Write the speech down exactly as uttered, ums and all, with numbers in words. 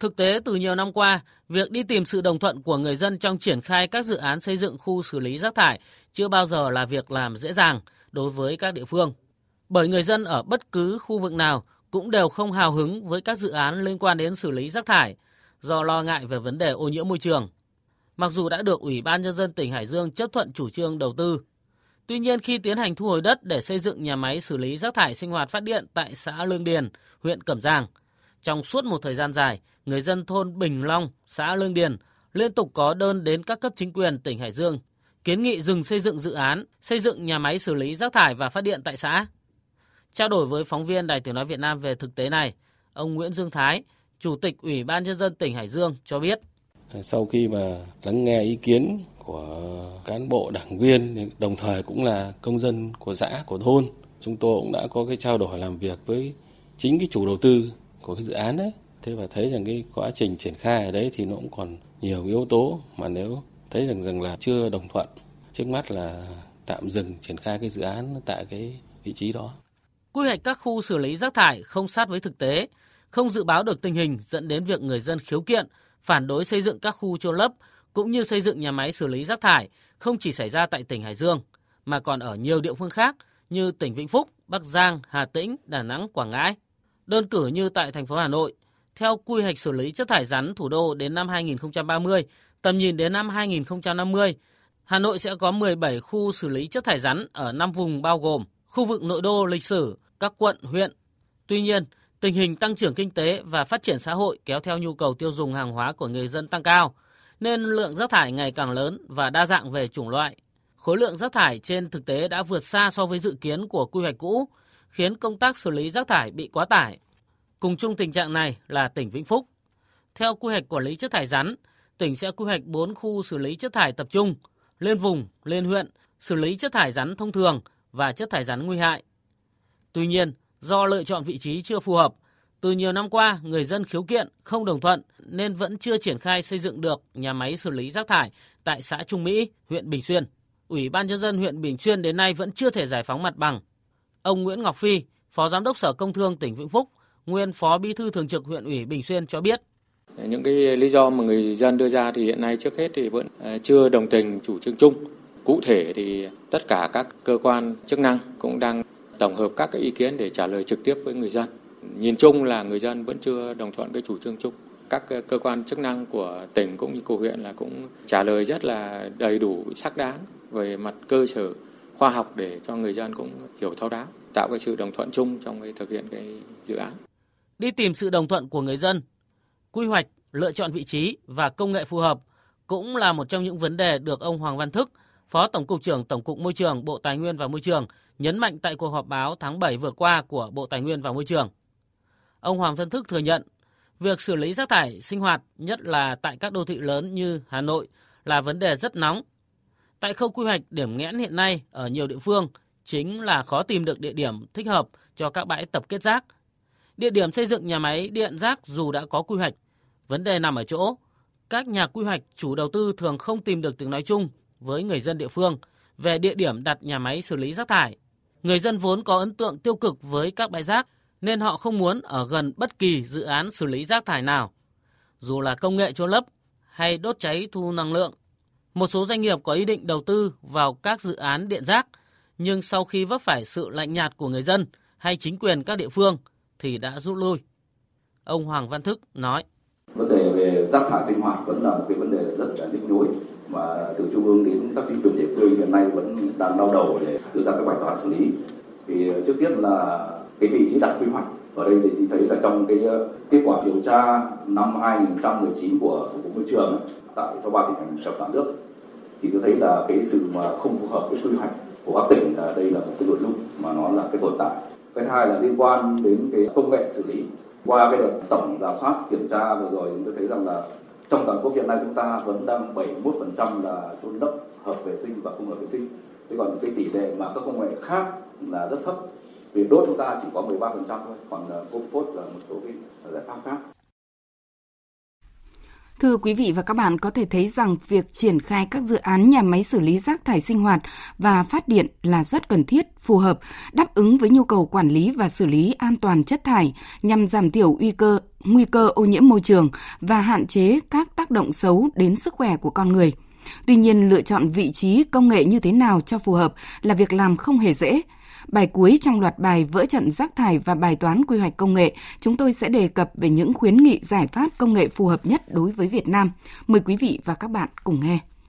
Thực tế từ nhiều năm qua, việc đi tìm sự đồng thuận của người dân trong triển khai các dự án xây dựng khu xử lý rác thải chưa bao giờ là việc làm dễ dàng đối với các địa phương. Bởi người dân ở bất cứ khu vực nào cũng đều không hào hứng với các dự án liên quan đến xử lý rác thải do lo ngại về vấn đề ô nhiễm môi trường. Mặc dù đã được Ủy ban Nhân dân tỉnh Hải Dương chấp thuận chủ trương đầu tư, tuy nhiên khi tiến hành thu hồi đất để xây dựng nhà máy xử lý rác thải sinh hoạt phát điện tại xã Lương Điền, huyện Cẩm Giang, trong suốt một thời gian dài, người dân thôn Bình Long, xã Lương Điền liên tục có đơn đến các cấp chính quyền tỉnh Hải Dương, kiến nghị dừng xây dựng dự án, xây dựng nhà máy xử lý rác thải và phát điện tại xã. Trao đổi với phóng viên Đài Tiếng nói Việt Nam về thực tế này, ông Nguyễn Dương Thái, Chủ tịch Ủy ban Nhân dân tỉnh Hải Dương cho biết. Sau khi mà lắng nghe ý kiến của cán bộ đảng viên, đồng thời cũng là công dân của xã, của thôn, chúng tôi cũng đã có cái trao đổi làm việc với chính cái chủ đầu tư của cái dự án đấy. Thế và thấy rằng cái quá trình triển khai ở đấy thì nó cũng còn nhiều yếu tố mà nếu thấy rằng rằng là chưa đồng thuận, trước mắt là tạm dừng triển khai cái dự án tại cái vị trí đó. Quy hoạch các khu xử lý rác thải không sát với thực tế, không dự báo được tình hình dẫn đến việc người dân khiếu kiện, phản đối xây dựng các khu chôn lấp cũng như xây dựng nhà máy xử lý rác thải không chỉ xảy ra tại tỉnh Hải Dương mà còn ở nhiều địa phương khác như tỉnh Vĩnh Phúc, Bắc Giang, Hà Tĩnh, Đà Nẵng, Quảng Ngãi. Đơn cử như tại thành phố Hà Nội, theo quy hoạch xử lý chất thải rắn thủ đô đến năm hai không ba không, tầm nhìn đến năm hai không năm không, Hà Nội sẽ có mười bảy khu xử lý chất thải rắn ở năm vùng bao gồm khu vực nội đô lịch sử, các quận, huyện. Tuy nhiên, tình hình tăng trưởng kinh tế và phát triển xã hội kéo theo nhu cầu tiêu dùng hàng hóa của người dân tăng cao, nên lượng rác thải ngày càng lớn và đa dạng về chủng loại. Khối lượng rác thải trên thực tế đã vượt xa so với dự kiến của quy hoạch cũ, khiến công tác xử lý rác thải bị quá tải. Cùng chung tình trạng này là tỉnh Vĩnh Phúc. Theo quy hoạch quản lý chất thải rắn, tỉnh sẽ quy hoạch bốn khu xử lý chất thải tập trung, liên vùng, liên huyện, xử lý chất thải rắn thông thường và chất thải rắn nguy hại. Tuy nhiên, do lựa chọn vị trí chưa phù hợp, từ nhiều năm qua người dân khiếu kiện không đồng thuận nên vẫn chưa triển khai xây dựng được nhà máy xử lý rác thải tại xã Trung Mỹ, huyện Bình Xuyên. Ủy ban Nhân dân huyện Bình Xuyên đến nay vẫn chưa thể giải phóng mặt bằng. Ông Nguyễn Ngọc Phi, Phó Giám đốc Sở Công Thương tỉnh Vĩnh Phúc, nguyên Phó Bí thư Thường trực huyện ủy Bình Xuyên cho biết. Những cái lý do mà người dân đưa ra thì hiện nay trước hết thì vẫn chưa đồng tình chủ trương chung. Cụ thể thì tất cả các cơ quan chức năng cũng đang tổng hợp các cái ý kiến để trả lời trực tiếp với người dân. Nhìn chung là người dân vẫn chưa đồng thuận cái chủ trương chung. Các cơ quan chức năng của tỉnh cũng như của huyện là cũng trả lời rất là đầy đủ, xác đáng về mặt cơ sở khoa học để cho người dân cũng hiểu thấu đáo, tạo cái sự đồng thuận chung trong cái thực hiện cái dự án. Đi tìm sự đồng thuận của người dân, quy hoạch, lựa chọn vị trí và công nghệ phù hợp cũng là một trong những vấn đề được ông Hoàng Văn Thức, Phó Tổng cục trưởng Tổng cục Môi trường, Bộ Tài nguyên và Môi trường nhấn mạnh tại cuộc họp báo tháng bảy vừa qua của Bộ Tài nguyên và Môi trường. Ông Hoàng Văn Thức thừa nhận, việc xử lý rác thải sinh hoạt, nhất là tại các đô thị lớn như Hà Nội là vấn đề rất nóng. Tại khâu quy hoạch, điểm nghẽn hiện nay ở nhiều địa phương chính là khó tìm được địa điểm thích hợp cho các bãi tập kết rác. Địa điểm xây dựng nhà máy điện rác dù đã có quy hoạch, vấn đề nằm ở chỗ các nhà quy hoạch, chủ đầu tư thường không tìm được tiếng nói chung với người dân địa phương về địa điểm đặt nhà máy xử lý rác thải. Người dân vốn có ấn tượng tiêu cực với các bãi rác nên họ không muốn ở gần bất kỳ dự án xử lý rác thải nào, dù là công nghệ chôn lấp hay đốt cháy thu năng lượng. Một số doanh nghiệp có ý định đầu tư vào các dự án điện rác, nhưng sau khi vấp phải sự lạnh nhạt của người dân hay chính quyền các địa phương thì đã rút lui. Ông Hoàng Văn Thức nói. Vấn đề về rác thải sinh hoạt vẫn là một cái vấn đề rất là nhức nhối mà từ trung ương đến các chính quyền địa phương hiện nay vẫn đang đau đầu để đưa ra các bài toán xử lý. Thì trước tiên là cái vị trí đặt quy hoạch. Ở đây thì thấy là trong cái kết quả điều tra năm hai không một chín của Tổng cục Môi trường tại sau ba tỉnh thành trong cả nước thì tôi thấy là cái sự mà không phù hợp với quy hoạch của các tỉnh là đây là một cái nội dung mà nó là cái tồn tại. Cái thứ hai là liên quan đến cái công nghệ xử lý. Qua cái đợt tổng rà soát kiểm tra vừa rồi chúng tôi thấy rằng là trong toàn quốc hiện nay chúng ta vẫn đang bảy mươi mốt phần trăm là chôn lấp hợp vệ sinh và không hợp vệ sinh. Thế còn cái tỷ lệ mà các công nghệ khác là rất thấp. Vì đốt chúng ta chỉ có mười ba phần trăm thôi, còn compost là một số cái giải pháp khác. Thưa quý vị và các bạn, có thể thấy rằng việc triển khai các dự án nhà máy xử lý rác thải sinh hoạt và phát điện là rất cần thiết, phù hợp, đáp ứng với nhu cầu quản lý và xử lý an toàn chất thải nhằm giảm thiểu nguy cơ, nguy cơ ô nhiễm môi trường và hạn chế các tác động xấu đến sức khỏe của con người. Tuy nhiên, lựa chọn vị trí công nghệ như thế nào cho phù hợp là việc làm không hề dễ. Bài cuối trong loạt bài Vỡ trận rác thải và bài toán quy hoạch công nghệ, chúng tôi sẽ đề cập về những khuyến nghị giải pháp công nghệ phù hợp nhất đối với Việt Nam. Mời quý vị và các bạn cùng nghe.